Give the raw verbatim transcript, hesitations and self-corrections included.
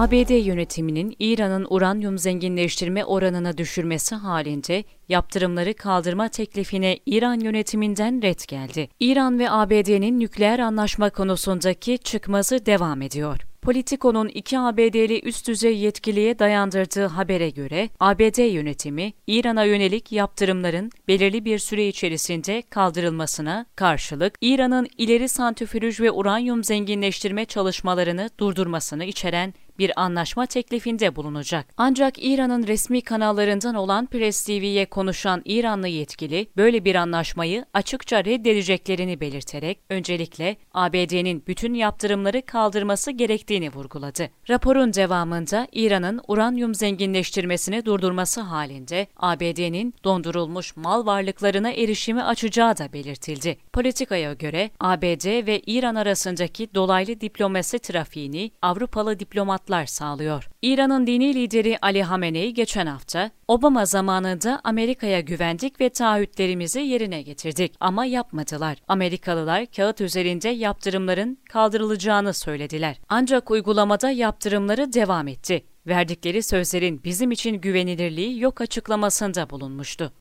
A B D yönetiminin İran'ın uranyum zenginleştirme oranını düşürmesi halinde yaptırımları kaldırma teklifine İran yönetiminden ret geldi. İran ve A B D'nin nükleer anlaşma konusundaki çıkmazı devam ediyor. Politico'nun iki A B D'li üst düzey yetkiliye dayandırdığı habere göre A B D yönetimi İran'a yönelik yaptırımların belirli bir süre içerisinde kaldırılmasına karşılık İran'ın ileri santrifüj ve uranyum zenginleştirme çalışmalarını durdurmasını içeren bir anlaşma teklifinde bulunacak. Ancak İran'ın resmi kanallarından olan Press T V'ye konuşan İranlı yetkili böyle bir anlaşmayı açıkça reddedeceklerini belirterek öncelikle A B D'nin bütün yaptırımları kaldırması gerektiğini vurguladı. Raporun devamında İran'ın uranyum zenginleştirmesini durdurması halinde A B D'nin dondurulmuş mal varlıklarına erişimi açacağı da belirtildi. Politico'ya göre A B D ve İran arasındaki dolaylı diplomasi trafiğini Avrupalı diplomatlar sağlıyor. İran'ın dini lideri Ali Hamaney geçen hafta, "Obama zamanında Amerika'ya güvendik ve taahhütlerimizi yerine getirdik ama yapmadılar. Amerikalılar kağıt üzerinde yaptırımların kaldırılacağını söylediler. Ancak uygulamada yaptırımları devam etti. Verdikleri sözlerin bizim için güvenilirliği yok" açıklamasında bulunmuştu.